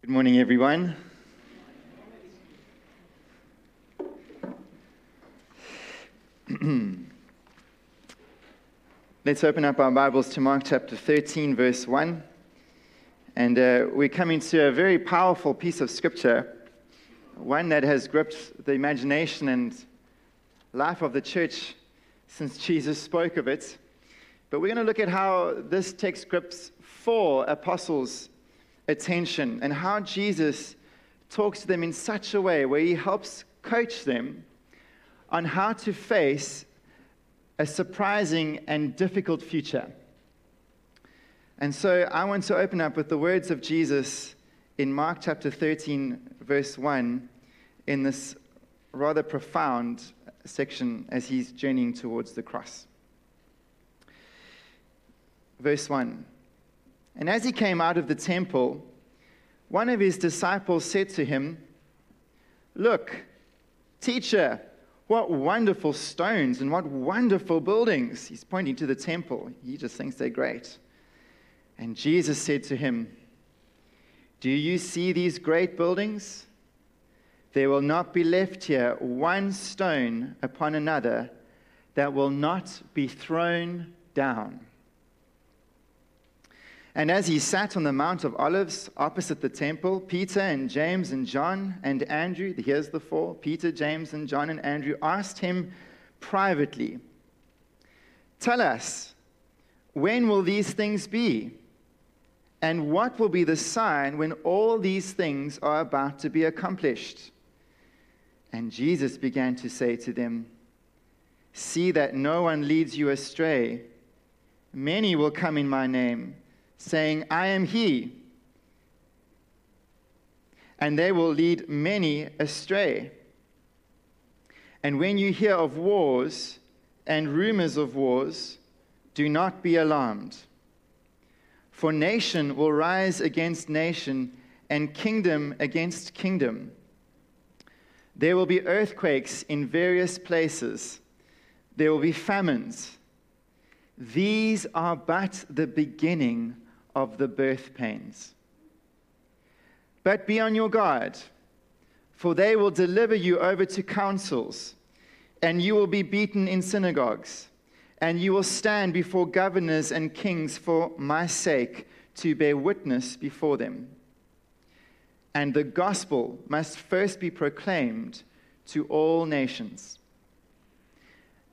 Good morning, everyone. Let's open up our Bibles to Mark chapter 13, verse 1. And we're coming to a very powerful piece of scripture, one that has gripped the imagination and life of the church since Jesus spoke of it. But we're going to look at how this text grips four apostles' attention and how Jesus talks to them in such a way where he helps coach them on how to face a surprising and difficult future. And so I want to open up with the words of Jesus in Mark chapter 13, verse 1, in this rather profound section as he's journeying towards the cross. Verse 1. And as he came out of the temple, one of his disciples said to him, "Look, teacher, what wonderful stones and what wonderful buildings." He's pointing to the temple. He just thinks they're great. And Jesus said to him, "Do you see these great buildings? There will not be left here one stone upon another that will not be thrown down." And as he sat on the Mount of Olives opposite the temple, Peter and James and John and Andrew, here's the four, Peter, James, and John and Andrew, asked him privately, "Tell us, when will these things be? And what will be the sign when all these things are about to be accomplished?" And Jesus began to say to them, "See that no one leads you astray. Many will come in my name, saying, 'I am he,' and they will lead many astray. And when you hear of wars and rumors of wars, do not be alarmed. For nation will rise against nation, and kingdom against kingdom. There will be earthquakes in various places. There will be famines. These are but the beginning of the birth pains. But be on your guard, for they will deliver you over to councils, and you will be beaten in synagogues, and you will stand before governors and kings for my sake to bear witness before them. And the gospel must first be proclaimed to all nations.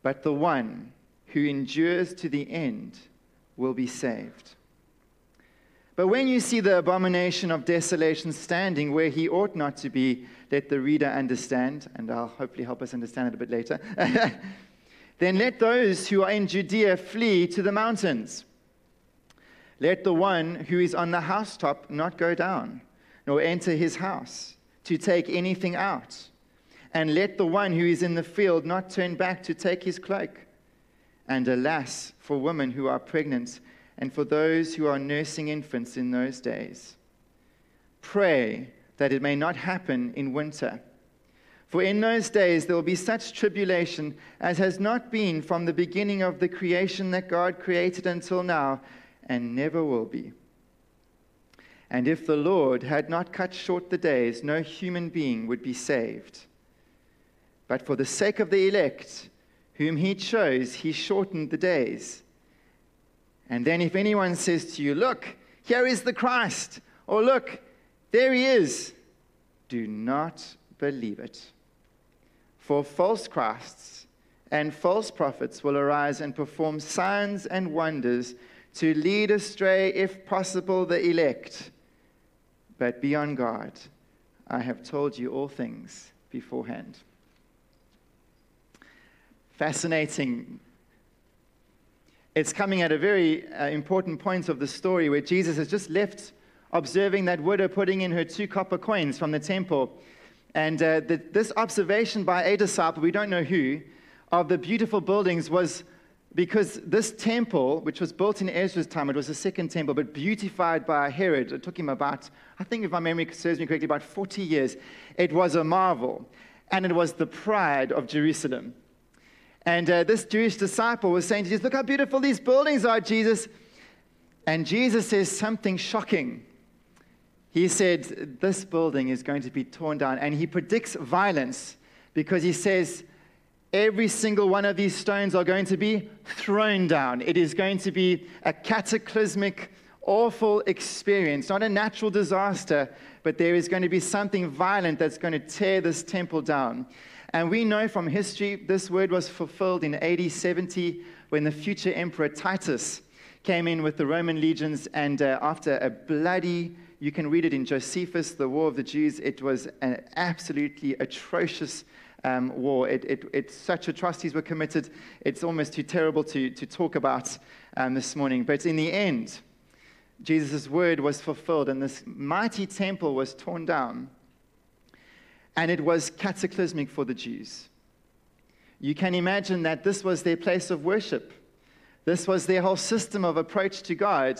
But the one who endures to the end will be saved. But when you see the abomination of desolation standing where he ought not to be," let the reader understand, and I'll hopefully help us understand it a bit later, "then let those who are in Judea flee to the mountains. Let the one who is on the housetop not go down, nor enter his house to take anything out. And let the one who is in the field not turn back to take his cloak. And alas, for women who are pregnant, and for those who are nursing infants in those days. Pray that it may not happen in winter. For in those days there will be such tribulation as has not been from the beginning of the creation that God created until now, and never will be. And if the Lord had not cut short the days, no human being would be saved. But for the sake of the elect, whom he chose, he shortened the days. And then if anyone says to you, 'Look, here is the Christ,' or 'Look, there he is,' do not believe it. For false Christs and false prophets will arise and perform signs and wonders to lead astray, if possible, the elect. But be on guard. I have told you all things beforehand." Fascinating. It's coming at a very important point of the story where Jesus has just left observing that widow putting in her 2 copper coins from the temple. And this observation by a disciple, we don't know who, of the beautiful buildings was because this temple, which was built in Ezra's time, it was the second temple, but beautified by Herod. It took him about, I think if my memory serves me correctly, about 40 years. It was a marvel, and it was the pride of Jerusalem. And this Jewish disciple was saying to Jesus, look how beautiful these buildings are, Jesus. And Jesus says something shocking. He said, this building is going to be torn down. And he predicts violence because he says, every single one of these stones are going to be thrown down. It is going to be a cataclysmic, awful experience, not a natural disaster, but there is going to be something violent that's going to tear this temple down. And we know from history this word was fulfilled in AD 70 when the future emperor Titus came in with the Roman legions, and after a bloody, you can read it in Josephus, the War of the Jews, it was an absolutely atrocious war. Such atrocities were committed, it's almost too terrible to talk about this morning. But in the end, Jesus' word was fulfilled, and this mighty temple was torn down. And it was cataclysmic for the Jews. You can imagine that this was their place of worship. This was their whole system of approach to God.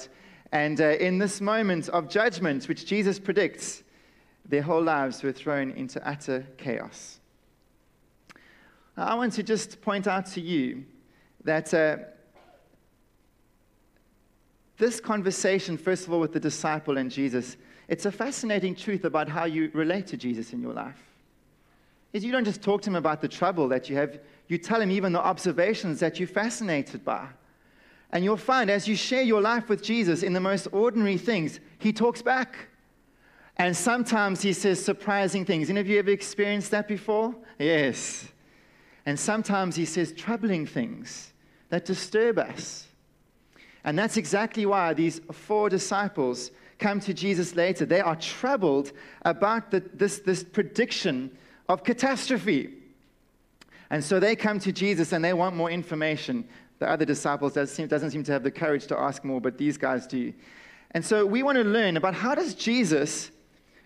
And in this moment of judgment, which Jesus predicts, their whole lives were thrown into utter chaos. I want to just point out to you that this conversation, first of all, with the disciple and Jesus, it's a fascinating truth about how you relate to Jesus in your life. Is you don't just talk to him about the trouble that you have, you tell him even the observations that you're fascinated by. And you'll find as you share your life with Jesus in the most ordinary things, he talks back. And sometimes he says surprising things. Any of you ever experienced that before? Yes. And sometimes he says troubling things that disturb us. And that's exactly why these 4 disciples come to Jesus later. They are troubled about this prediction of catastrophe. And so they come to Jesus and they want more information. The other disciples doesn't seem to have the courage to ask more, but these guys do. And so we want to learn about how does Jesus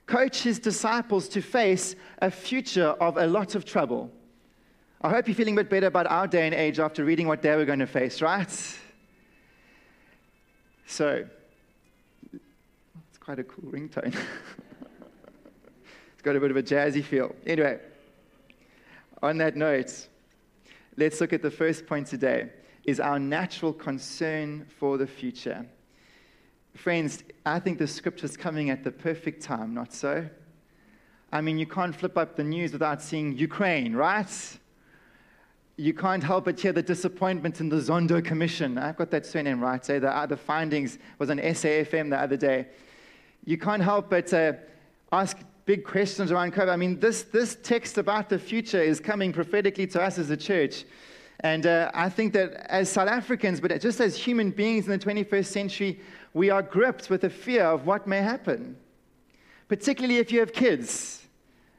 coach his disciples to face a future of a lot of trouble. I hope you're feeling a bit better about our day and age after reading what they were going to face, right? So, it's quite a cool ringtone. It's got a bit of a jazzy feel. Anyway, on that note, let's look at the first point today, is our natural concern for the future. Friends, I think the scripture's coming at the perfect time, not so? I mean, you can't flip up the news without seeing Ukraine, right? You can't help but hear the disappointment in the Zondo Commission. I've got that surname right. The findings was on SAFM the other day. You can't help but ask big questions around COVID. I mean, this text about the future is coming prophetically to us as a church. And I think that as South Africans, but just as human beings in the 21st century, we are gripped with a fear of what may happen, particularly if you have kids.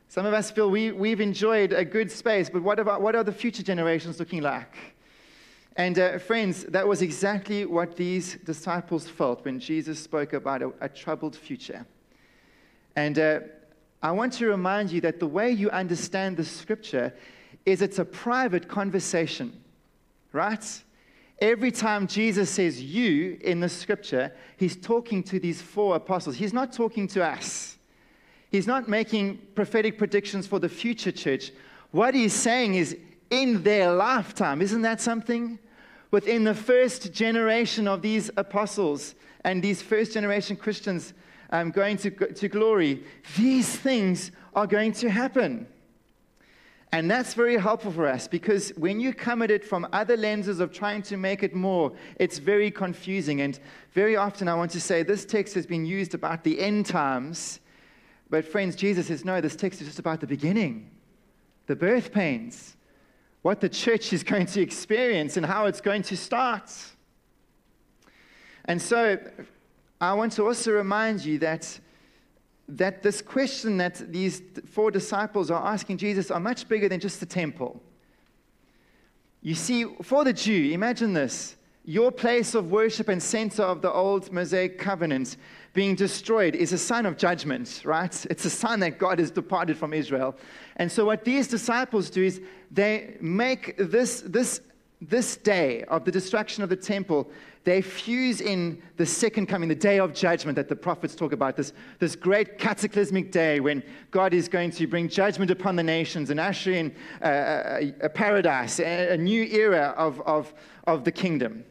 Some of us feel we've enjoyed a good space, but what are the future generations looking like? And friends, that was exactly what these disciples felt when Jesus spoke about a troubled future. And I want to remind you that the way you understand the scripture is it's a private conversation, right? Every time Jesus says you in the scripture, he's talking to these 4 apostles. He's not talking to us. He's not making prophetic predictions for the future church. What he's saying is in their lifetime. Isn't that something? Within the first generation of these apostles and these first generation Christians going to glory, these things are going to happen. And that's very helpful for us because when you come at it from other lenses of trying to make it more, it's very confusing. And very often I want to say this text has been used about the end times. But friends, Jesus says, no, this text is just about the beginning, the birth pains, what the church is going to experience and how it's going to start. And so I want to also remind you that this question that these 4 disciples are asking Jesus are much bigger than just the temple. You see, for the Jew, imagine this, Your place of worship and center of the old Mosaic covenant being destroyed is a sign of judgment, right? It's a sign that God has departed from Israel. And so what these disciples do is they make this day of the destruction of the temple, they fuse in the second coming, the day of judgment that the prophets talk about, this great cataclysmic day when God is going to bring judgment upon the nations and usher in a paradise, a new era of the kingdom.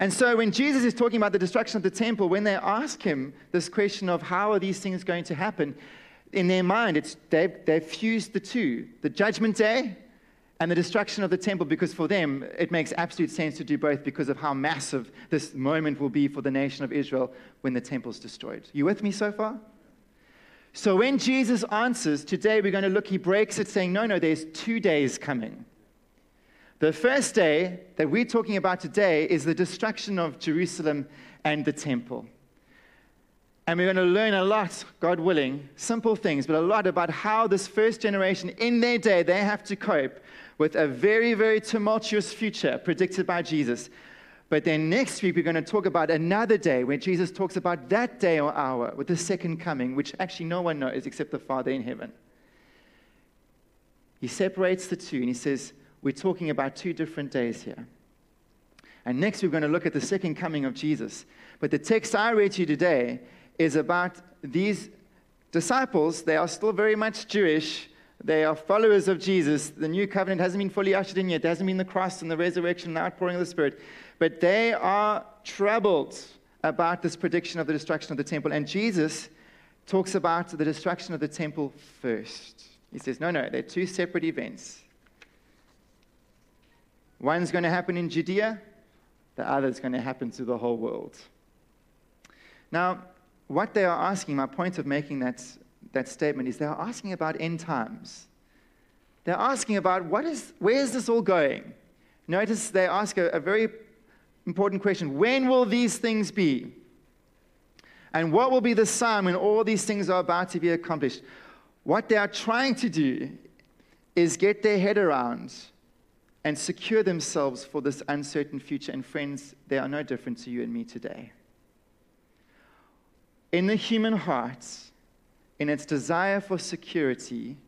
And so when Jesus is talking about the destruction of the temple, when they ask him this question of how are these things going to happen, in their mind, they've fused the two, the judgment day and the destruction of the temple, because for them, it makes absolute sense to do both because of how massive this moment will be for the nation of Israel when the temple's destroyed. You with me so far? So when Jesus answers, today we're going to look, he breaks it saying, no, there's 2 days coming. The first day that we're talking about today is the destruction of Jerusalem and the temple. And we're going to learn a lot, God willing, simple things, but a lot about how this first generation, in their day, they have to cope with a very, very tumultuous future predicted by Jesus. But then next week, we're going to talk about another day where Jesus talks about that day or hour with the second coming, which actually no one knows except the Father in heaven. He separates the two and he says, we're talking about 2 different days here. And next, we're going to look at the second coming of Jesus. But the text I read to you today is about these disciples. They are still very much Jewish. They are followers of Jesus. The new covenant hasn't been fully ushered in yet. There hasn't been the cross and the resurrection and the outpouring of the Spirit. But they are troubled about this prediction of the destruction of the temple. And Jesus talks about the destruction of the temple first. He says, no, they're 2 separate events. One's going to happen in Judea. The other's going to happen to the whole world. Now, what they are asking, my point of making that statement is they are asking about end times. They're asking about where is this all going? Notice they ask a very important question. When will these things be? And what will be the sign when all these things are about to be accomplished? What they are trying to do is get their head around and secure themselves for this uncertain future. And friends, they are no different to you and me today. In the human heart, in its desire for security,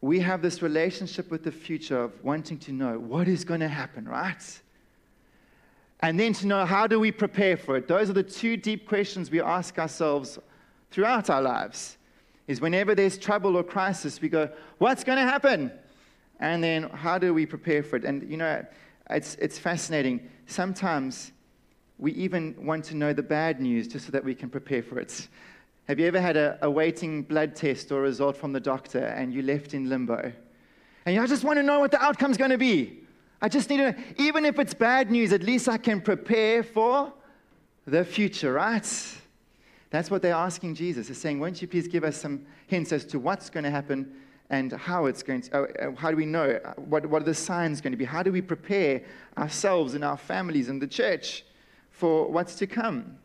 we have this relationship with the future of wanting to know what is going to happen, right? And then to know how do we prepare for it. Those are the 2 deep questions we ask ourselves throughout our lives. Is whenever there's trouble or crisis, we go, what's going to happen? And then how do we prepare for it? And it's fascinating. Sometimes we even want to know the bad news just so that we can prepare for it. Have you ever had a waiting blood test or a result from the doctor and you left in limbo? And I just want to know what the outcome's going to be. I just need to know, even if it's bad news, at least I can prepare for the future, right? That's what they're asking Jesus. They're saying, won't you please give us some hints as to what's going to happen and how it's going to, how do we know? What are the signs going to be? How do we prepare ourselves and our families and the church for what's to come?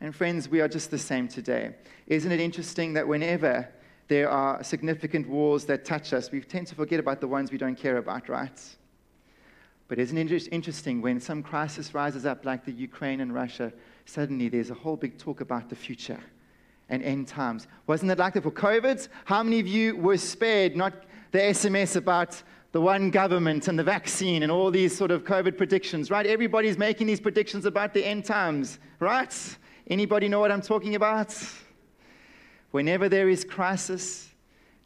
And friends, we are just the same today. Isn't it interesting that whenever there are significant wars that touch us, we tend to forget about the ones we don't care about, right? But isn't it interesting when some crisis rises up like the Ukraine and Russia, suddenly there's a whole big talk about the future and end times. Wasn't it like that for COVID? How many of you were spared not the SMS about the one government and the vaccine and all these sort of COVID predictions, right? Everybody's making these predictions about the end times, right? Anybody know what I'm talking about? Whenever there is crisis,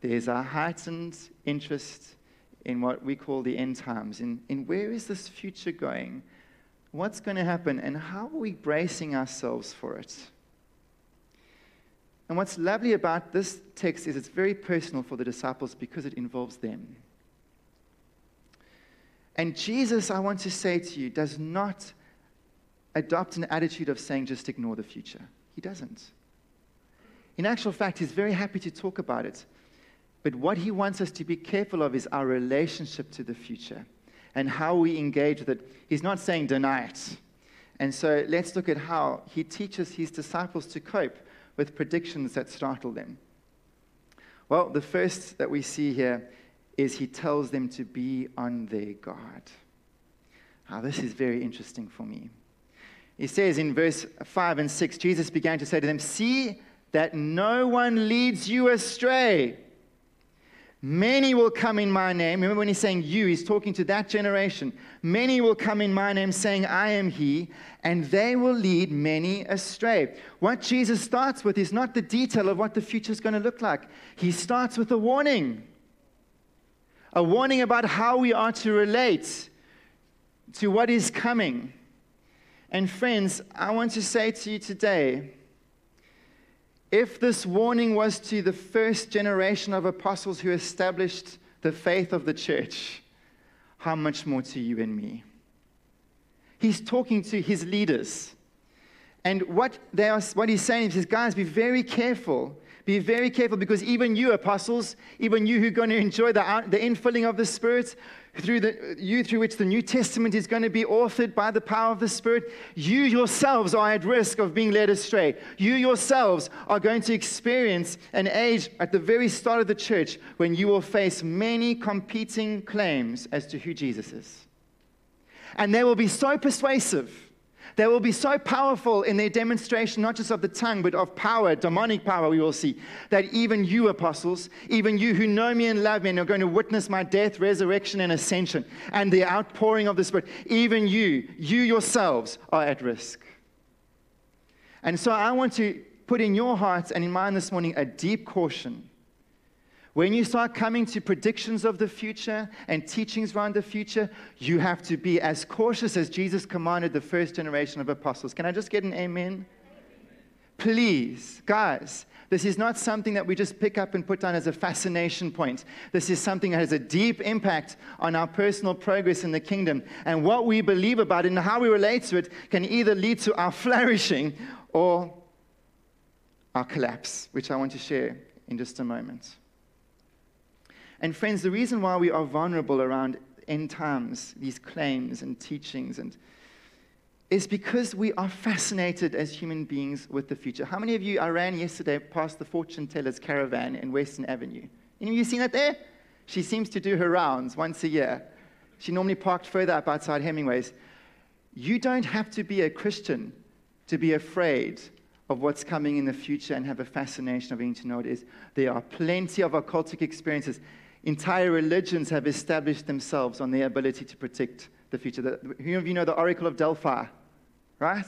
there's a heightened interest in what we call the end times. In where is this future going? What's going to happen? And how are we bracing ourselves for it? And what's lovely about this text is it's very personal for the disciples because it involves them. And Jesus, I want to say to you, does not adopt an attitude of saying just ignore the future. He doesn't. In actual fact, he's very happy to talk about it. But what he wants us to be careful of is our relationship to the future and how we engage with it. He's not saying deny it. And so let's look at how he teaches his disciples to cope with predictions that startle them. Well, the first that we see here is he tells them to be on their guard. Now, this is very interesting for me. He says in verse 5 and 6, Jesus began to say to them, "See that no one leads you astray. Many will come in my name." Remember when he's saying you, he's talking to that generation. "Many will come in my name saying, I am he, and they will lead many astray." What Jesus starts with is not the detail of what the future is going to look like. He starts with a warning. A warning about how we are to relate to what is coming. And friends, I want to say to you today, if this warning was to the first generation of apostles who established the faith of the church, how much more to you and me? He's talking to his leaders. And what he's saying is, guys, be very careful. Be very careful, because even you, apostles, even you who are going to enjoy the infilling of the Spirit, through which the New Testament is going to be authored by the power of the Spirit, you yourselves are at risk of being led astray. You yourselves are going to experience an age at the very start of the church when you will face many competing claims as to who Jesus is. And they will be so persuasive. They will be so powerful in their demonstration, not just of the tongue, but of power, demonic power, we will see, that even you, apostles, even you who know me and love me and are going to witness my death, resurrection, and ascension, and the outpouring of the Spirit, even you yourselves are at risk. And so I want to put in your hearts and in mine this morning a deep caution. When you start coming to predictions of the future and teachings around the future, you have to be as cautious as Jesus commanded the first generation of apostles. Can I just get an amen? Amen. Please, guys, this is not something that we just pick up and put down as a fascination point. This is something that has a deep impact on our personal progress in the kingdom. And what we believe about it and how we relate to it can either lead to our flourishing or our collapse, which I want to share in just a moment. And friends, the reason why we are vulnerable around end times, these claims and teachings, is because we are fascinated as human beings with the future. How many of you, I ran yesterday past the fortune teller's caravan in Western Avenue. Any of you seen that there? She seems to do her rounds once a year. She normally parked further up outside Hemingway's. You don't have to be a Christian to be afraid of what's coming in the future and have a fascination of being to know it is. There are plenty of occultic experiences. Entire religions have established themselves on their ability to predict the future. Who of you know the Oracle of Delphi, right?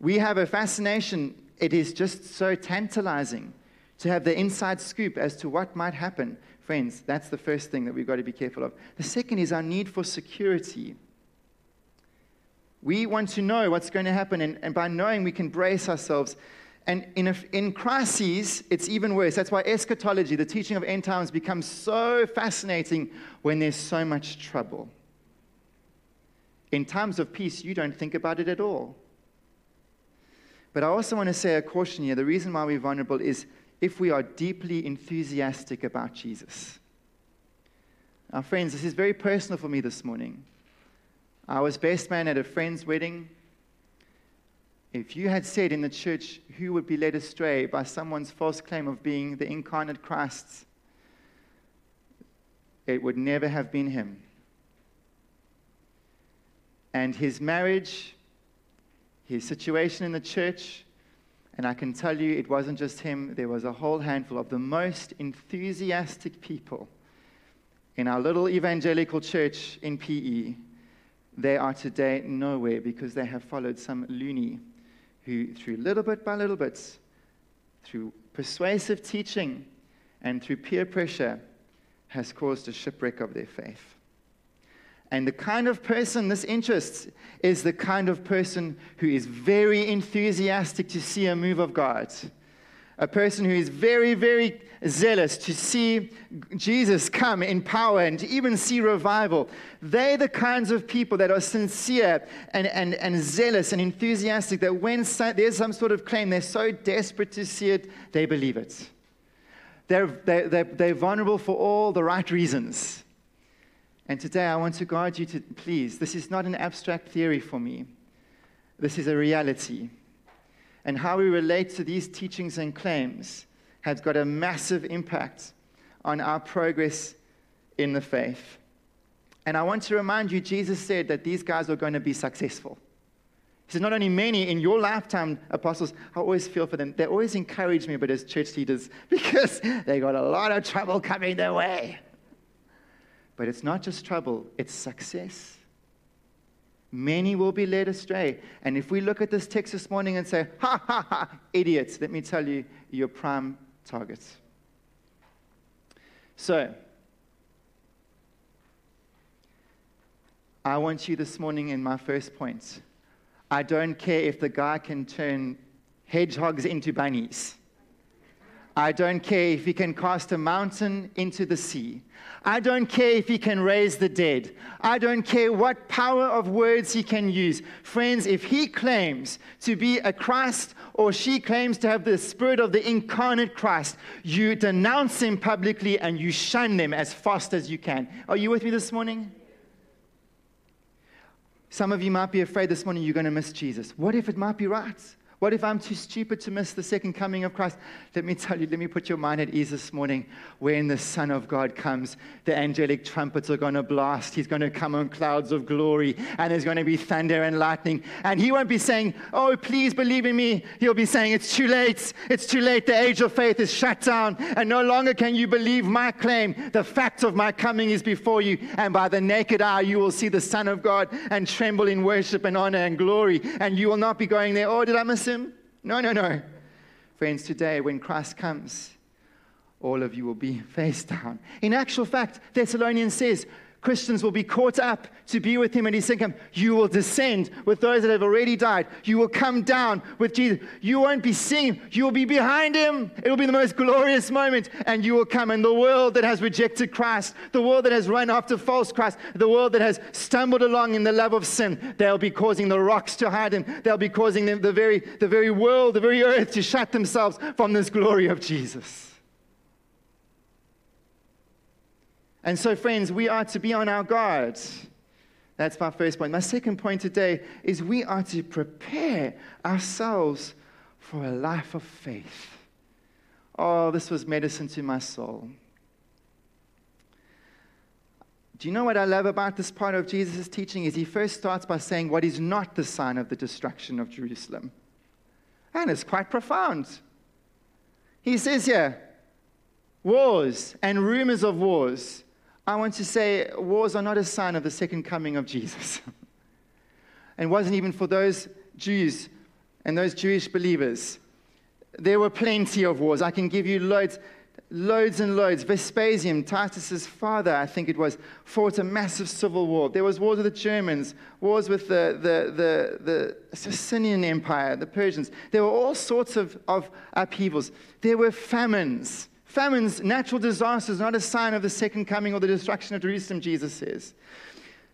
We have a fascination. It is just so tantalizing to have the inside scoop as to what might happen. Friends, that's the first thing that we've got to be careful of. The second is our need for security. We want to know what's going to happen, and by knowing, we can brace ourselves. And in crises, it's even worse. That's why eschatology, the teaching of end times, becomes so fascinating when there's so much trouble. In times of peace, you don't think about it at all. But I also want to say a caution here. The reason why we're vulnerable is if we are deeply enthusiastic about Jesus. Now, friends, this is very personal for me this morning. I was best man at a friend's wedding. If you had said in the church, who would be led astray by someone's false claim of being the incarnate Christ, it would never have been him. And his marriage, his situation in the church, and I can tell you it wasn't just him, there was a whole handful of the most enthusiastic people in our little evangelical church in PE. They are today nowhere because they have followed some loony who, through little bit by little bit, through persuasive teaching and through peer pressure, has caused a shipwreck of their faith. And the kind of person this interests is the kind of person who is very enthusiastic to see a move of God. A person who is very, very zealous to see Jesus come in power and to even see revival. They're the kinds of people that are sincere and zealous and enthusiastic that when there's some sort of claim, they're so desperate to see it, they believe it. They're vulnerable for all the right reasons. And today I want to guide you to, please, this is not an abstract theory for me. This is a reality. And how we relate to these teachings and claims has got a massive impact on our progress in the faith. And I want to remind you, Jesus said that these guys are going to be successful. He said, not only many in your lifetime, apostles, I always feel for them. They always encourage me, but as church leaders, because they got a lot of trouble coming their way. But it's not just trouble, it's success. Many will be led astray. And if we look at this text this morning and say, ha, ha, ha, idiots, let me tell you, you're prime targets. So, I want you this morning in my first point. I don't care if the guy can turn hedgehogs into bunnies. I don't care if he can cast a mountain into the sea. I don't care if he can raise the dead. I don't care what power of words he can use. Friends, if he claims to be a Christ or she claims to have the spirit of the incarnate Christ, you denounce him publicly and you shun them as fast as you can. Are you with me this morning? Some of you might be afraid this morning you're going to miss Jesus. What if it might be right? What if I'm too stupid to miss the second coming of Christ? Let me tell you, let me put your mind at ease this morning. When the Son of God comes, the angelic trumpets are going to blast. He's going to come on clouds of glory, and there's going to be thunder and lightning. And he won't be saying, oh, please believe in me. He'll be saying, it's too late. It's too late. The age of faith is shut down, and no longer can you believe my claim. The fact of my coming is before you, and by the naked eye you will see the Son of God and tremble in worship and honor and glory, and you will not be going there, oh, did I miss it? No, no, no. Friends, today when Christ comes, all of you will be face down. In actual fact, Thessalonians says, Christians will be caught up to be with him, and he's saying, you will descend with those that have already died. You will come down with Jesus. You won't be seeing him. You will be behind him. It will be the most glorious moment, and you will come. And the world that has rejected Christ, the world that has run after false Christ, the world that has stumbled along in the love of sin, they'll be causing the rocks to hide him. They'll be causing the very world, the very earth to shut themselves from this glory of Jesus. And so, friends, we are to be on our guard. That's my first point. My second point today is we are to prepare ourselves for a life of faith. Oh, this was medicine to my soul. Do you know what I love about this part of Jesus' teaching? Is he first starts by saying what is not the sign of the destruction of Jerusalem. And it's quite profound. He says here, wars and rumors of wars. I want to say wars are not a sign of the second coming of Jesus. And wasn't even for those Jews and those Jewish believers. There were plenty of wars. I can give you loads and loads. Vespasian, Titus's father, I think it was, fought a massive civil war. There was wars with the Germans, wars with the Sassanian Empire, the Persians. There were all sorts of upheavals. There were famines. Famines, natural disasters, not a sign of the second coming or the destruction of Jerusalem, Jesus says.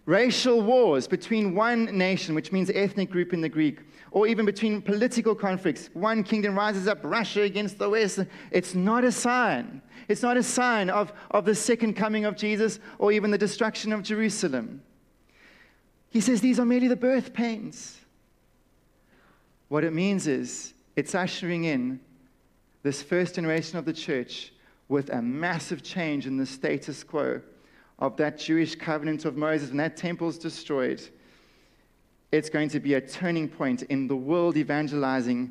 Racial wars between one nation, which means ethnic group in the Greek, or even between political conflicts. One kingdom rises up, Russia against the West. It's not a sign. It's not a sign of the second coming of Jesus or even the destruction of Jerusalem. He says these are merely the birth pains. What it means is it's ushering in this first generation of the church with a massive change in the status quo of that Jewish covenant of Moses when that temple's destroyed. It's going to be a turning point in the world evangelizing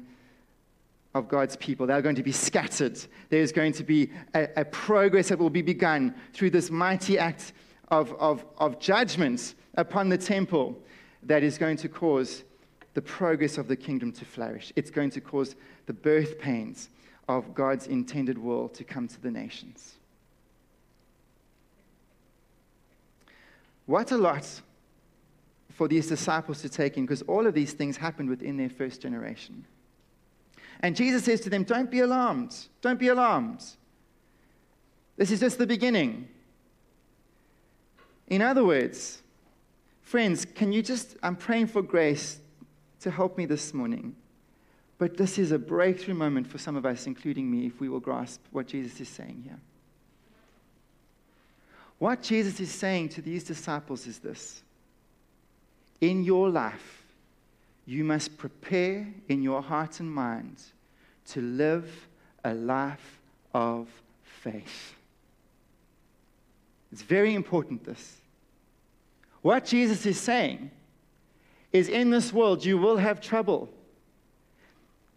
of God's people. They're going to be scattered. There's going to be a progress that will be begun through this mighty act of judgment upon the temple that is going to cause the progress of the kingdom to flourish. It's going to cause the birth pains of God's intended world to come to the nations. What a lot for these disciples to take in, because all of these things happened within their first generation. And Jesus says to them, don't be alarmed. Don't be alarmed. This is just the beginning. In other words, friends, I'm praying for grace to help me this morning. But this is a breakthrough moment for some of us, including me, if we will grasp what Jesus is saying here. What Jesus is saying to these disciples is this. In your life, you must prepare in your heart and mind to live a life of faith. It's very important, this. What Jesus is saying is, in this world you will have trouble.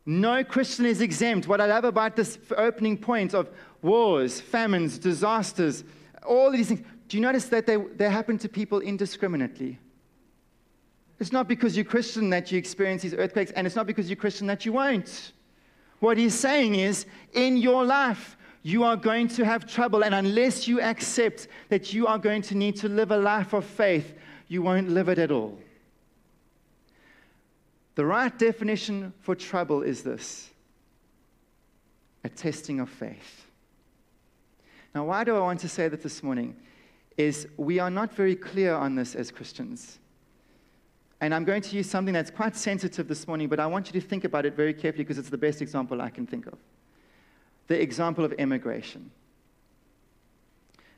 No Christian is exempt. What I love about this opening point of wars, famines, disasters, all these things, do you notice that they happen to people indiscriminately? It's not because you're Christian that you experience these earthquakes, and it's not because you're Christian that you won't. What he's saying is, in your life, you are going to have trouble, and unless you accept that you are going to need to live a life of faith, you won't live it at all. The right definition for trouble is this: a testing of faith. Now, why do I want to say that this morning? Is we are not very clear on this as Christians. And I'm going to use something that's quite sensitive this morning, but I want you to think about it very carefully because it's the best example I can think of. The example of emigration.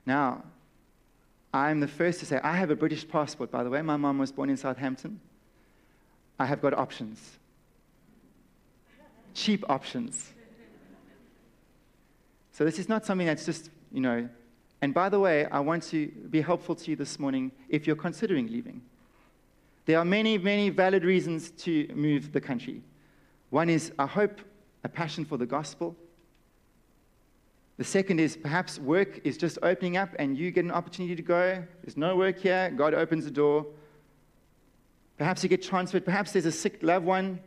Now, I'm the first to say, I have a British passport, by the way. My mom was born in Southampton. I have got options. Cheap options. So this is not something that's just, you know. And by the way, I want to be helpful to you this morning if you're considering leaving. There are many, many valid reasons to move the country. One is, I hope, a passion for the gospel. The second is perhaps work is just opening up and you get an opportunity to go. There's no work here. God opens the door. Perhaps you get transferred. Perhaps there's a sick loved one.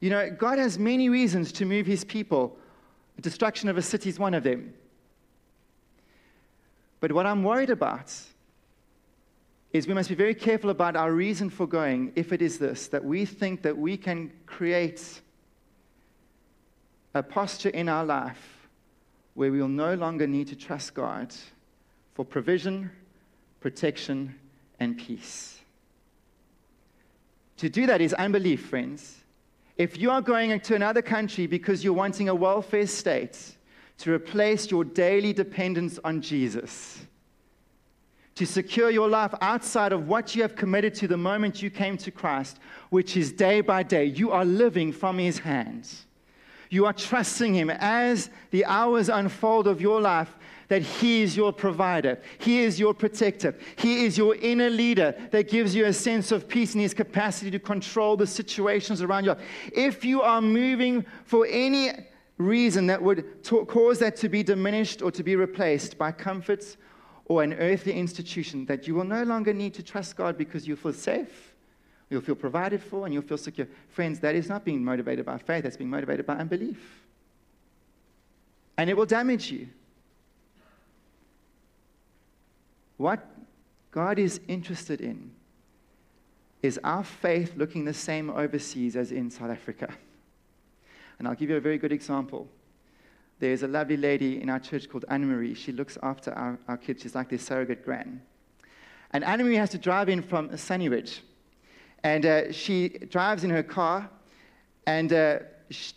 You know, God has many reasons to move his people. The destruction of a city is one of them. But what I'm worried about is we must be very careful about our reason for going, if it is this, that we think that we can create a posture in our life where we will no longer need to trust God for provision, protection, and peace. To do that is unbelief, friends. If you are going to another country because you're wanting a welfare state to replace your daily dependence on Jesus, to secure your life outside of what you have committed to the moment you came to Christ, which is day by day, you are living from his hands. You are trusting him as the hours unfold of your life, that he is your provider, he is your protector, he is your inner leader that gives you a sense of peace in his capacity to control the situations around you. If you are moving for any reason that would cause that to be diminished or to be replaced by comforts or an earthly institution, that you will no longer need to trust God because you'll feel safe, you'll feel provided for, and you'll feel secure. Friends, that is not being motivated by faith, that's being motivated by unbelief. And it will damage you. What God is interested in is our faith looking the same overseas as in South Africa. And I'll give you a very good example. There's a lovely lady in our church called Anne-Marie. She looks after our kids. She's like their surrogate gran. And Anne-Marie has to drive in from Sunny Ridge. And she drives in her car, and she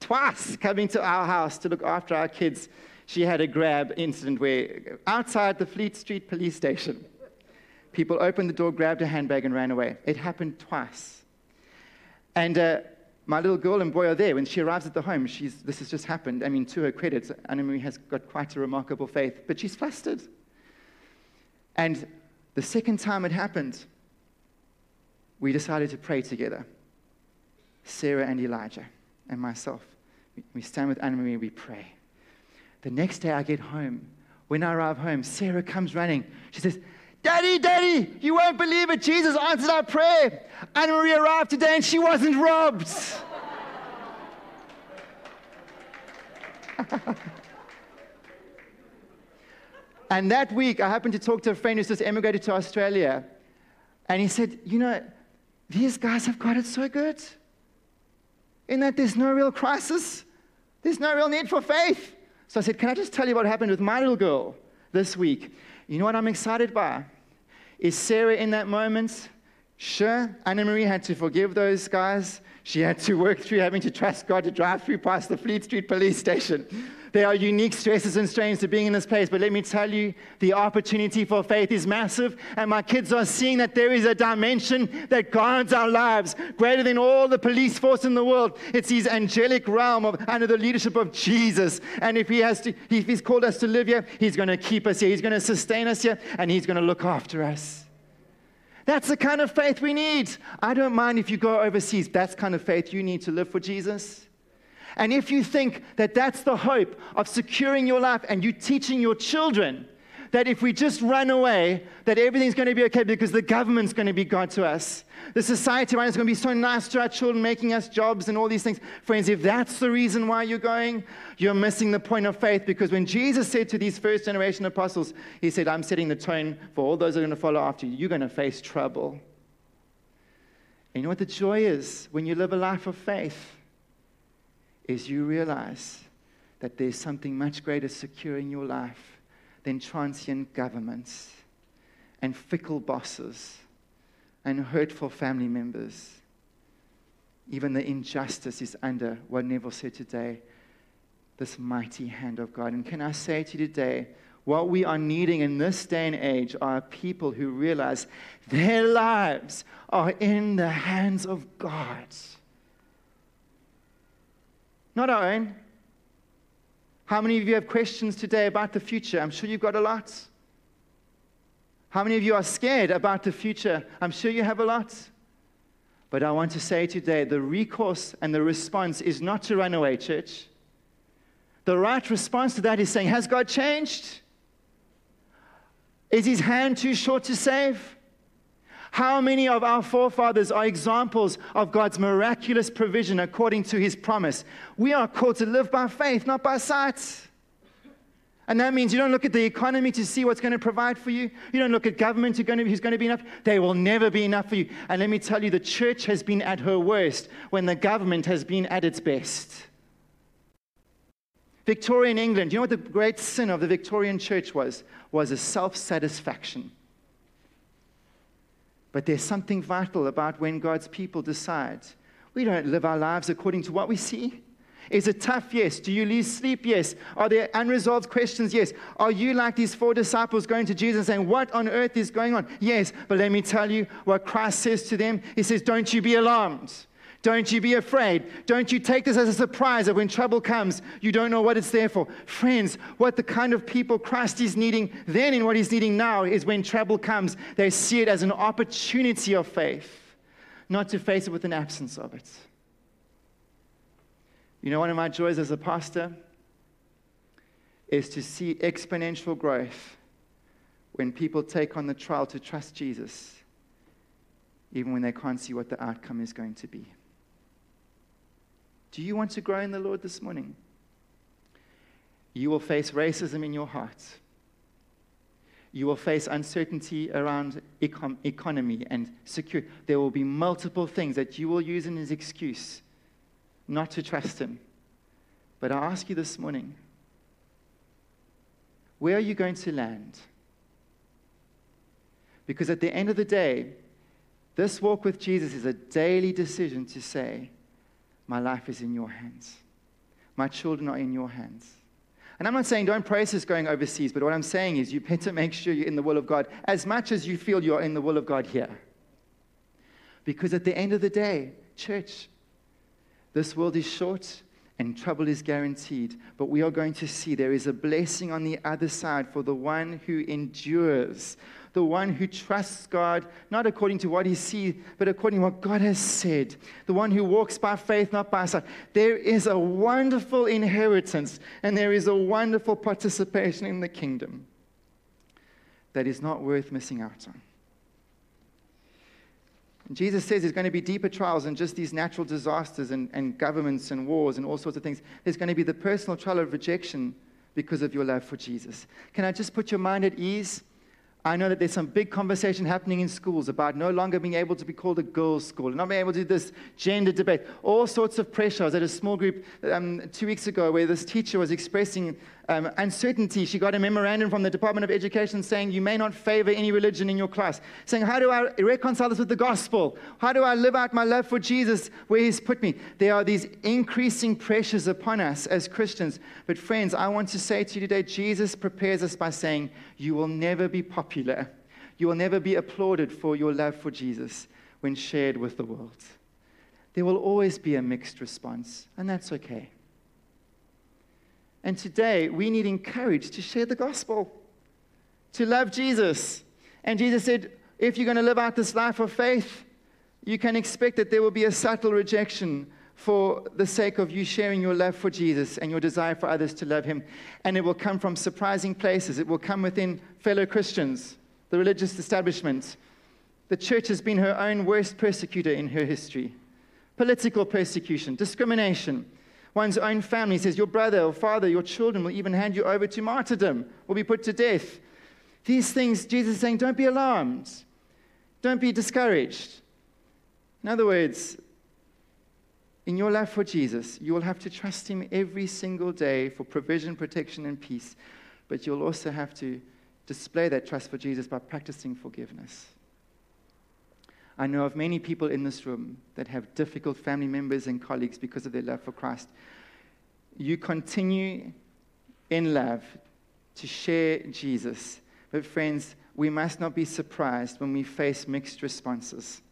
twice coming to our house to look after our kids, she had a grab incident where outside the Fleet Street police station, people opened the door, grabbed a handbag, and ran away. It happened twice. And my little girl and boy are there. When she arrives at the home, this has just happened. I mean, to her credit, Anne-Marie has got quite a remarkable faith, but she's flustered. And the second time it happened, we decided to pray together, Sarah and Elijah and myself. We stand with Anne-Marie and we pray. The next day I get home. When I arrive home, Sarah comes running. She says, "Daddy, Daddy, you won't believe it. Jesus answered our prayer. Anne-Marie arrived today and she wasn't robbed." And that week, I happened to talk to a friend who's just emigrated to Australia. And he said, "You know, these guys have got it so good in that there's no real crisis. There's no real need for faith." So I said, "Can I just tell you what happened with my little girl this week? You know what I'm excited by? Is Sarah in that moment, sure, Anne-Marie had to forgive those guys. She had to work through having to trust God to drive through past the Fleet Street police station. There are unique stresses and strains to being in this place, but let me tell you, the opportunity for faith is massive, and my kids are seeing that there is a dimension that guards our lives, greater than all the police force in the world. It's his angelic realm under the leadership of Jesus, and if he's called us to live here, he's going to keep us here, he's going to sustain us here, and he's going to look after us. That's the kind of faith we need. I don't mind if you go overseas. That's the kind of faith you need to live for Jesus. And if you think that that's the hope of securing your life and you teaching your children that if we just run away, that everything's going to be okay because the government's going to be good to us, the society around us is going to be so nice to our children, making us jobs and all these things. Friends, if that's the reason why you're going, you're missing the point of faith, because when Jesus said to these first-generation apostles, he said, I'm setting the tone for all those that are going to follow after you. You're going to face trouble. And you know what the joy is when you live a life of faith? Is you realize that there's something much greater securing your life than transient governments and fickle bosses and hurtful family members. Even the injustice is under what Neville said today, this mighty hand of God. And can I say to you today, what we are needing in this day and age are people who realize their lives are in the hands of God. Not our own. How many of you have questions today about the future? I'm sure you've got a lot. How many of you are scared about the future? I'm sure you have a lot. But I want to say today, the recourse and the response is not to run away, church. The right response to that is saying, has God changed? Is his hand too short to save? How many of our forefathers are examples of God's miraculous provision according to his promise? We are called to live by faith, not by sight. And that means you don't look at the economy to see what's going to provide for you. You don't look at government who's going to be enough. They will never be enough for you. And let me tell you, the church has been at her worst when the government has been at its best. Victorian England, you know what the great sin of the Victorian church was? Was a self-satisfaction. But there's something vital about when God's people decide, we don't live our lives according to what we see. Is it tough? Yes. Do you lose sleep? Yes. Are there unresolved questions? Yes. Are you like these four disciples going to Jesus and saying, what on earth is going on? Yes. But let me tell you what Christ says to them. He says, don't you be alarmed. Don't you be afraid. Don't you take this as a surprise that when trouble comes, you don't know what it's there for. Friends, what the kind of people Christ is needing then and what he's needing now is when trouble comes, they see it as an opportunity of faith, not to face it with an absence of it. You know, one of my joys as a pastor is to see exponential growth when people take on the trial to trust Jesus, even when they can't see what the outcome is going to be. Do you want to grow in the Lord this morning? You will face racism in your heart. You will face uncertainty around economy and security. There will be multiple things that you will use in his excuse not to trust him. But I ask you this morning, where are you going to land? Because at the end of the day, this walk with Jesus is a daily decision to say, my life is in your hands. My children are in your hands. And I'm not saying don't process going overseas, but what I'm saying is you better make sure you're in the will of God as much as you feel you're in the will of God here. Because at the end of the day, church, this world is short and trouble is guaranteed, but we are going to see there is a blessing on the other side for the one who endures, the one who trusts God, not according to what he sees, but according to what God has said, the one who walks by faith, not by sight. There is a wonderful inheritance, and there is a wonderful participation in the kingdom that is not worth missing out on. And Jesus says there's going to be deeper trials than just these natural disasters and governments and wars and all sorts of things. There's going to be the personal trial of rejection because of your love for Jesus. Can I just put your mind at ease? I know that there's some big conversation happening in schools about no longer being able to be called a girls' school, not being able to do this gender debate, all sorts of pressure. I was at a small group 2 weeks ago where this teacher was expressing uncertainty. She got a memorandum from the Department of Education saying, you may not favor any religion in your class. Saying, how do I reconcile this with the gospel? How do I live out my love for Jesus where he's put me? There are these increasing pressures upon us as Christians. But friends, I want to say to you today, Jesus prepares us by saying, you will never be popular. You will never be applauded for your love for Jesus when shared with the world. There will always be a mixed response, and that's okay. And today, we need encouraged to share the gospel, to love Jesus. And Jesus said, if you're going to live out this life of faith, you can expect that there will be a subtle rejection for the sake of you sharing your love for Jesus and your desire for others to love him. And it will come from surprising places. It will come within fellow Christians, the religious establishment. The church has been her own worst persecutor in her history. Political persecution, discrimination. One's own family says your brother or father, your children will even hand you over to martyrdom, will be put to death. These things, Jesus is saying, don't be alarmed. Don't be discouraged. In other words, in your love for Jesus, you will have to trust him every single day for provision, protection, and peace. But you'll also have to display that trust for Jesus by practicing forgiveness. I know of many people in this room that have difficult family members and colleagues because of their love for Christ. You continue in love to share Jesus. But friends, we must not be surprised when we face mixed responses.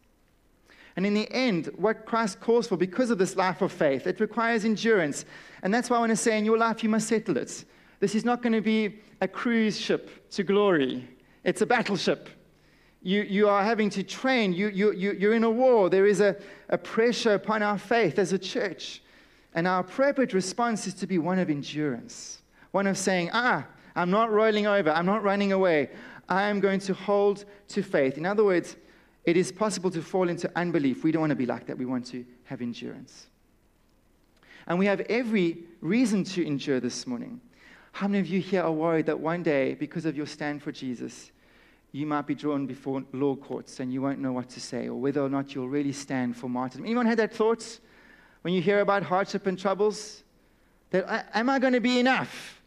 And in the end, what Christ calls for because of this life of faith, it requires endurance. And that's why I want to say in your life, you must settle it. This is not going to be a cruise ship to glory. It's a battleship. You are having to train. You're in a war. There is a pressure upon our faith as a church. And our appropriate response is to be one of endurance, one of saying, I'm not rolling over. I'm not running away. I am going to hold to faith. In other words, it is possible to fall into unbelief. We don't want to be like that. We want to have endurance. And we have every reason to endure this morning. How many of you here are worried that one day, because of your stand for Jesus, you might be drawn before law courts and you won't know what to say or whether or not you'll really stand for martyrdom? Anyone had that thought when you hear about hardship and troubles? That, am I going to be enough?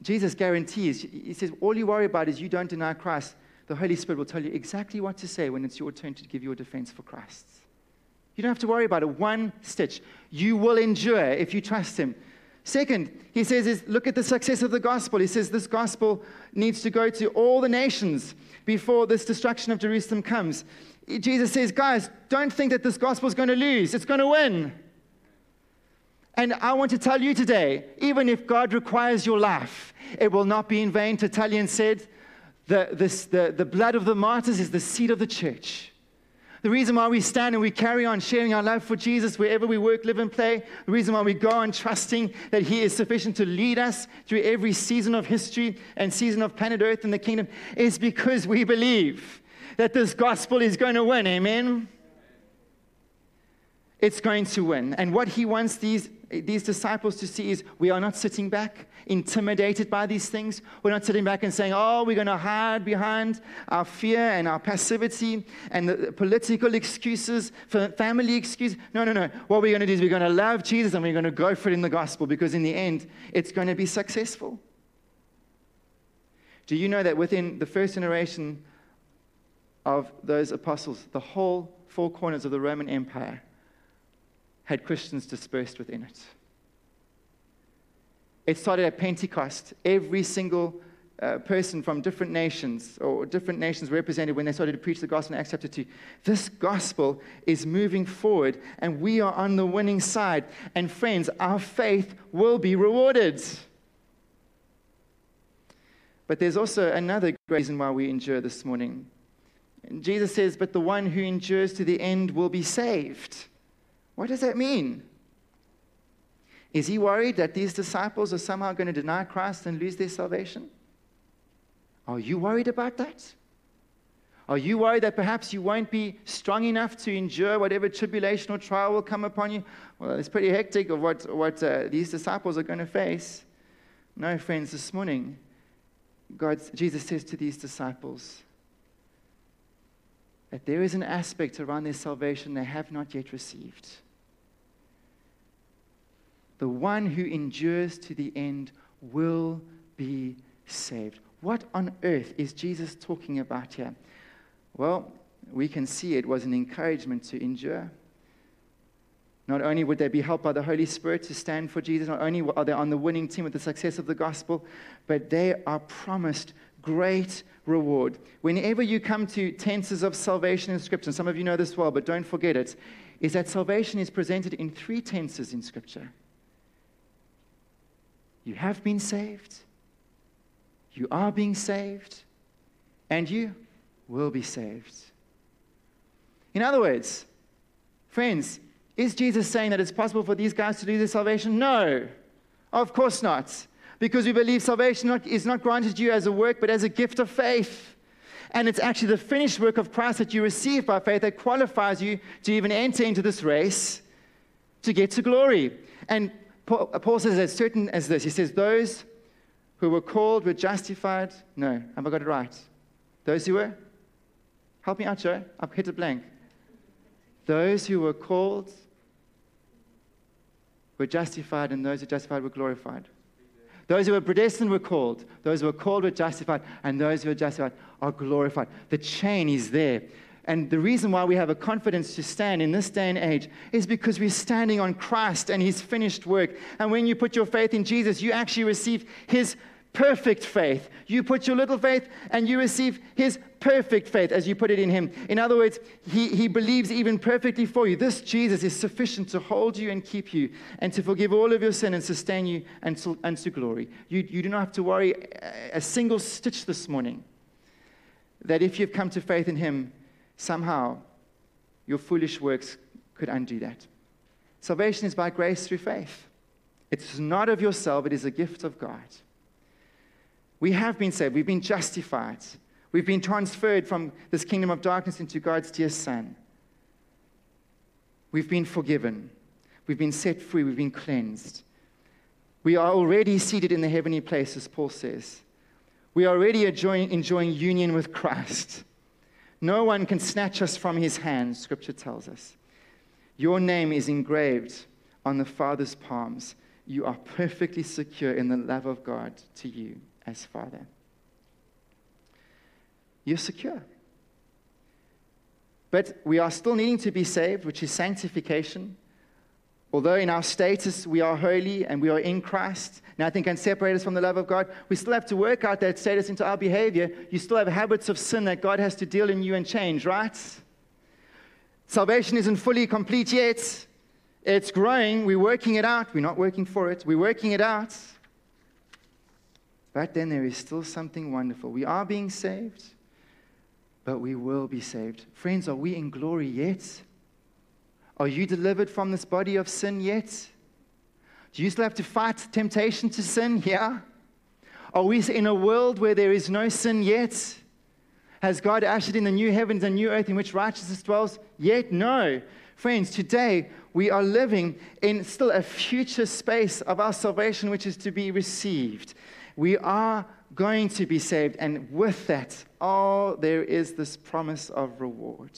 Jesus guarantees. He says, all you worry about is you don't deny Christ. The Holy Spirit will tell you exactly what to say when it's your turn to give your defense for Christ. You don't have to worry about it. One stitch. You will endure if you trust him. Second, he says, look at the success of the gospel. He says this gospel needs to go to all the nations before this destruction of Jerusalem comes. Jesus says, guys, don't think that this gospel is going to lose. It's going to win. And I want to tell you today, even if God requires your life, it will not be in vain. Tertullian said, the blood of the martyrs is the seed of the church. The reason why we stand and we carry on sharing our love for Jesus wherever we work, live, and play, the reason why we go on trusting that he is sufficient to lead us through every season of history and season of planet Earth and the kingdom is because we believe that this gospel is going to win. Amen? It's going to win. And what he wants these disciples to see is we are not sitting back, intimidated by these things. We're not sitting back and saying, we're going to hide behind our fear and our passivity and the political excuses, family excuses. No. What we're going to do is we're going to love Jesus and we're going to go for it in the gospel because in the end, it's going to be successful. Do you know that within the first generation of those apostles, the whole four corners of the Roman Empire had Christians dispersed within it? It started at Pentecost. Every single person from different nations, or different nations represented when they started to preach the gospel in Acts chapter 2. This gospel is moving forward, and we are on the winning side. And friends, our faith will be rewarded. But there's also another great reason why we endure this morning. And Jesus says, but the one who endures to the end will be saved. What does that mean? Is he worried that these disciples are somehow going to deny Christ and lose their salvation? Are you worried about that? Are you worried that perhaps you won't be strong enough to endure whatever tribulation or trial will come upon you? Well, it's pretty hectic of what these disciples are going to face. No, friends, this morning, Jesus says to these disciples that there is an aspect around their salvation they have not yet received. The one who endures to the end will be saved. What on earth is Jesus talking about here? Well, we can see it was an encouragement to endure. Not only would they be helped by the Holy Spirit to stand for Jesus, not only are they on the winning team with the success of the gospel, but they are promised great reward. Whenever you come to tenses of salvation in Scripture, and some of you know this well, but don't forget it, is that salvation is presented in three tenses in Scripture. You have been saved, you are being saved, and you will be saved. In other words, friends, is Jesus saying that it's possible for these guys to do this salvation? No, of course not. Because we believe salvation is not granted to you as a work, but as a gift of faith. And it's actually the finished work of Christ that you receive by faith that qualifies you to even enter into this race to get to glory. And Paul says as certain as this. He says, those who were called were justified. No, have I got it right? Those who were? Help me out, Joe. I've hit a blank. Those who were called were justified, and those who were justified were glorified. Those who were predestined were called. Those who were called were justified, and those who were justified are glorified. The chain is there. And the reason why we have a confidence to stand in this day and age is because we're standing on Christ and His finished work. And when you put your faith in Jesus, you actually receive His perfect faith. You put your little faith and you receive His perfect faith as you put it in Him. In other words, He believes even perfectly for you. This Jesus is sufficient to hold you and keep you and to forgive all of your sin and sustain you unto glory. You do not have to worry a single stitch this morning that if you've come to faith in Him, somehow, your foolish works could undo that. Salvation is by grace through faith. It's not of yourself, it is a gift of God. We have been saved, we've been justified, we've been transferred from this kingdom of darkness into God's dear Son. We've been forgiven, we've been set free, we've been cleansed. We are already seated in the heavenly places, Paul says. We are already enjoying union with Christ. No one can snatch us from His hand, Scripture tells us. Your name is engraved on the Father's palms. You are perfectly secure in the love of God to you as Father. You're secure. But we are still needing to be saved, which is sanctification. Although in our status we are holy and we are in Christ, nothing can separate us from the love of God, we still have to work out that status into our behavior. You still have habits of sin that God has to deal in you and change, right? Salvation isn't fully complete yet. It's growing. We're working it out. We're not working for it. We're working it out. But then there is still something wonderful. We are being saved, but we will be saved. Friends, are we in glory yet? Are you delivered from this body of sin yet? Do you still have to fight temptation to sin? Yeah. Are we in a world where there is no sin yet? Has God ushered in the new heavens and new earth in which righteousness dwells? Yet no. Friends, today we are living in still a future space of our salvation which is to be received. We are going to be saved, and with that, oh, there is this promise of reward.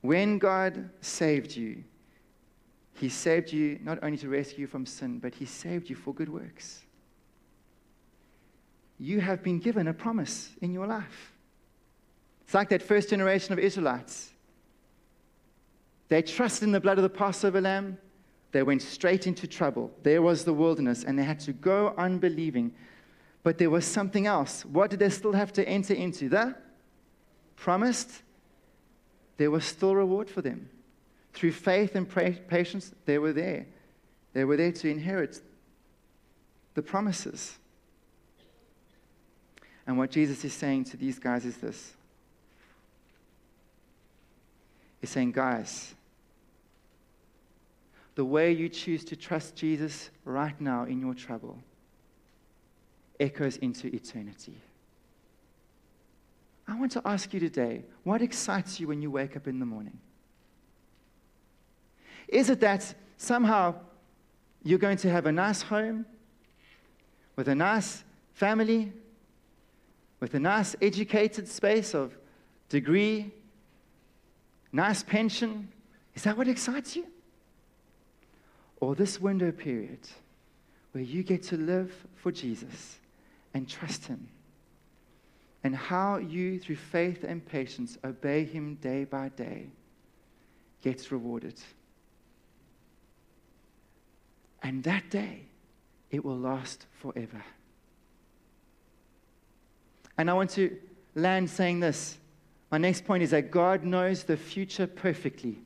When God saved you, He saved you not only to rescue you from sin, but He saved you for good works. You have been given a promise in your life. It's like that first generation of Israelites. They trusted in the blood of the Passover lamb. They went straight into trouble. There was the wilderness, and they had to go on believing. But there was something else. What did they still have to enter into? The promised there was still reward for them. Through faith and patience, they were there. They were there to inherit the promises. And what Jesus is saying to these guys is this. He's saying, guys, the way you choose to trust Jesus right now in your trouble echoes into eternity. I want to ask you today, what excites you when you wake up in the morning? Is it that somehow you're going to have a nice home with a nice family, with a nice educated space of degree, nice pension? Is that what excites you? or this window period where you get to live for Jesus and trust him, and how you, through faith and patience, obey him day by day, gets rewarded. And that day, it will last forever. And I want to land saying this. My next point is that God knows the future perfectly.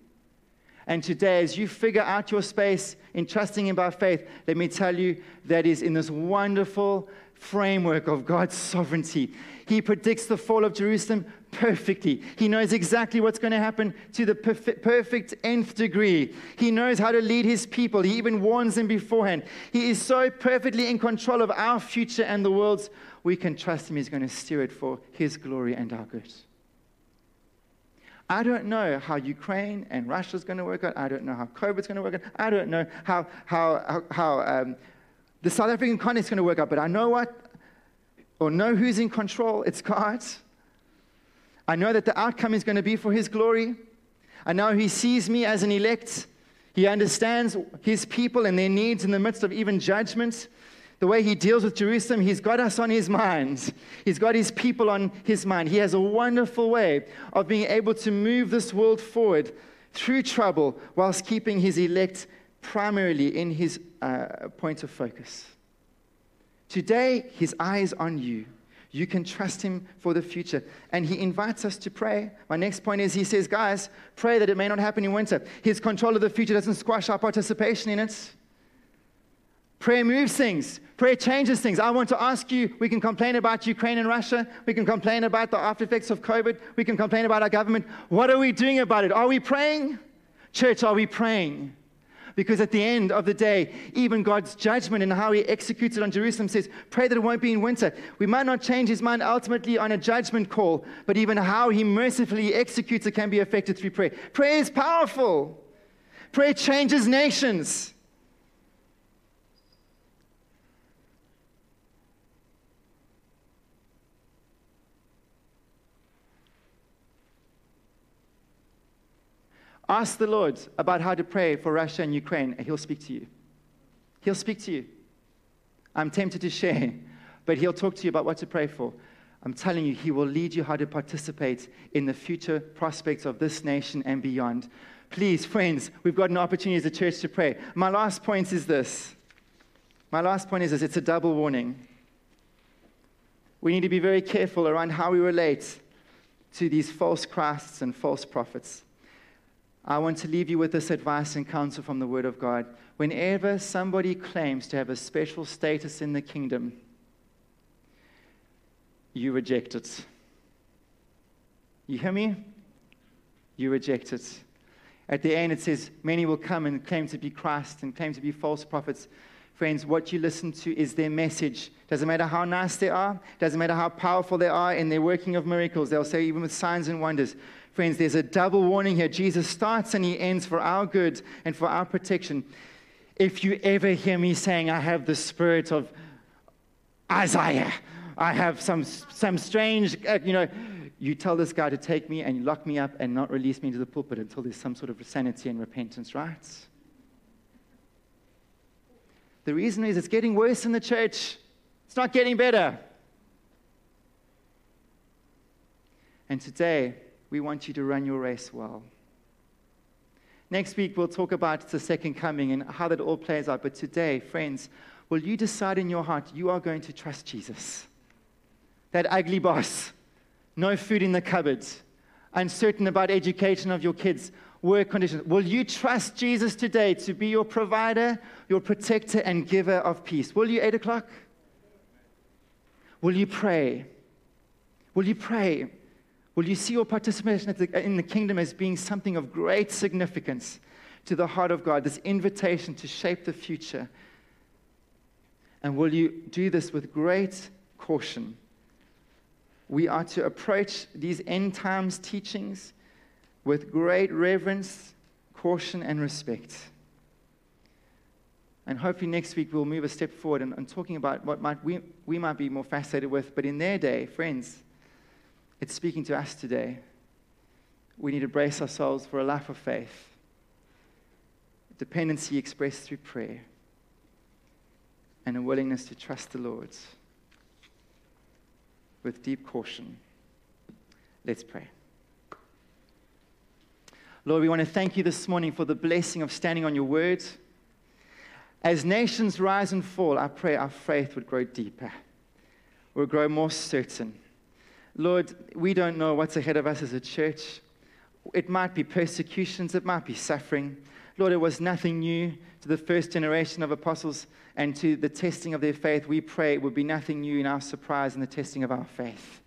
And today, as you figure out your space in trusting him by faith, let me tell you, that is in this wonderful framework of God's sovereignty. He predicts the fall of Jerusalem perfectly. He knows exactly what's going to happen to the perfect nth degree. He knows how to lead his people. He even warns them beforehand. He is so perfectly in control of our future and the world's. We can trust him. He's going to steer it for his glory and our good. I don't know how Ukraine and Russia is going to work out. I don't know how COVID is going to work out. I don't know how the South African continent is going to work out. But I know know who's in control. It's God. I know that the outcome is going to be for his glory. I know he sees me as an elect. He understands his people and their needs in the midst of even judgment. The way he deals with Jerusalem, he's got us on his mind. He's got his people on his mind. He has a wonderful way of being able to move this world forward through trouble whilst keeping his elect primarily in his point of focus. Today, his eye is on you. You can trust him for the future. And he invites us to pray. My next point is he says, guys, pray that it may not happen in winter. His control of the future doesn't squash our participation in it. Prayer moves things. Prayer changes things. I want to ask you, we can complain about Ukraine and Russia. We can complain about the after effects of COVID. We can complain about our government. What are we doing about it? Are we praying? Church, are we praying? Because at the end of the day, even God's judgment and how he executes it on Jerusalem says, pray that it won't be in winter. We might not change his mind ultimately on a judgment call, but even how he mercifully executes it can be affected through prayer. Prayer is powerful. Prayer changes nations. Ask the Lord about how to pray for Russia and Ukraine, and he'll speak to you. He'll speak to you. I'm tempted to share, but he'll talk to you about what to pray for. I'm telling you, he will lead you how to participate in the future prospects of this nation and beyond. Please, friends, we've got an opportunity as a church to pray. My last point is this. It's a double warning. We need to be very careful around how we relate to these false Christs and false prophets. I want to leave you with this advice and counsel from the Word of God. Whenever somebody claims to have a special status in the kingdom, you reject it. You hear me? You reject it. At the end it says, many will come and claim to be Christ and claim to be false prophets. Friends, what you listen to is their message. Doesn't matter how nice they are. Doesn't matter how powerful they are in their working of miracles. They'll say even with signs and wonders. Friends, there's a double warning here. Jesus starts and he ends for our good and for our protection. If you ever hear me saying, I have the spirit of Isaiah, I have some strange, you tell this guy to take me and lock me up and not release me into the pulpit until there's some sort of sanity and repentance, right? The reason is it's getting worse in the church. It's not getting better. And today, we want you to run your race well. Next week, we'll talk about the second coming and how that all plays out. But today, friends, will you decide in your heart you are going to trust Jesus? That ugly boss, no food in the cupboards, uncertain about education of your kids, work conditions. Will you trust Jesus today to be your provider, your protector, and giver of peace? Will you, 8 o'clock? Will you pray? Will you pray? Will you see your participation in the kingdom as being something of great significance to the heart of God, this invitation to shape the future? And will you do this with great caution? We are to approach these end times teachings with great reverence, caution, and respect. And hopefully next week we'll move a step forward and talking about what we might be more fascinated with. But in their day, friends, it's speaking to us today. We need to brace ourselves for a life of faith. dependency expressed through prayer, and a willingness to trust the Lord with deep caution. Let's pray. Lord, we want to thank you this morning for the blessing of standing on your word. As nations rise and fall, I pray our faith would grow deeper, would grow more certain. Lord, we don't know what's ahead of us as a church. It might be persecutions, it might be suffering. Lord, it was nothing new to the first generation of apostles, and to the testing of their faith, we pray it would be nothing new in our surprise in the testing of our faith.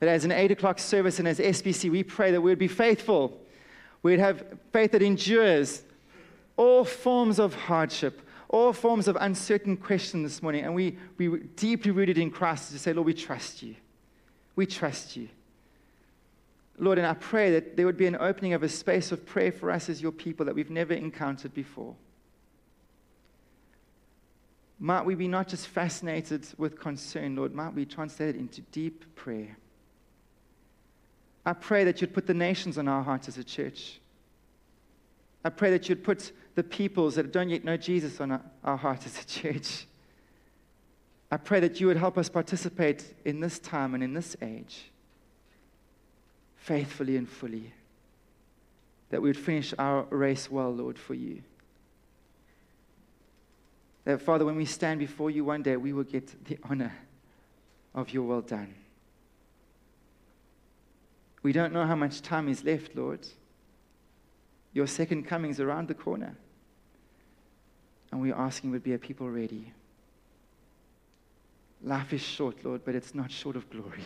But as an 8 o'clock service and as SBC, we pray that we would be faithful. We'd have faith that endures all forms of hardship, all forms of uncertain question this morning. And we were deeply rooted in Christ to say, Lord, we trust you. We trust you. Lord, and I pray that there would be an opening of a space of prayer for us as your people that we've never encountered before. Might we be not just fascinated with concern, Lord, might we translate it into deep prayer. I pray that you'd put the nations on our hearts as a church. I pray that you'd put the peoples that don't yet know Jesus on our hearts as a church. I pray that you would help us participate in this time and in this age, faithfully and fully, that we would finish our race well, Lord, for you. That, Father, when we stand before you one day, we will get the honor of your well done. We don't know how much time is left, Lord. Your second coming is around the corner. And we're asking would be a people ready. Life is short, Lord, but it's not short of glory.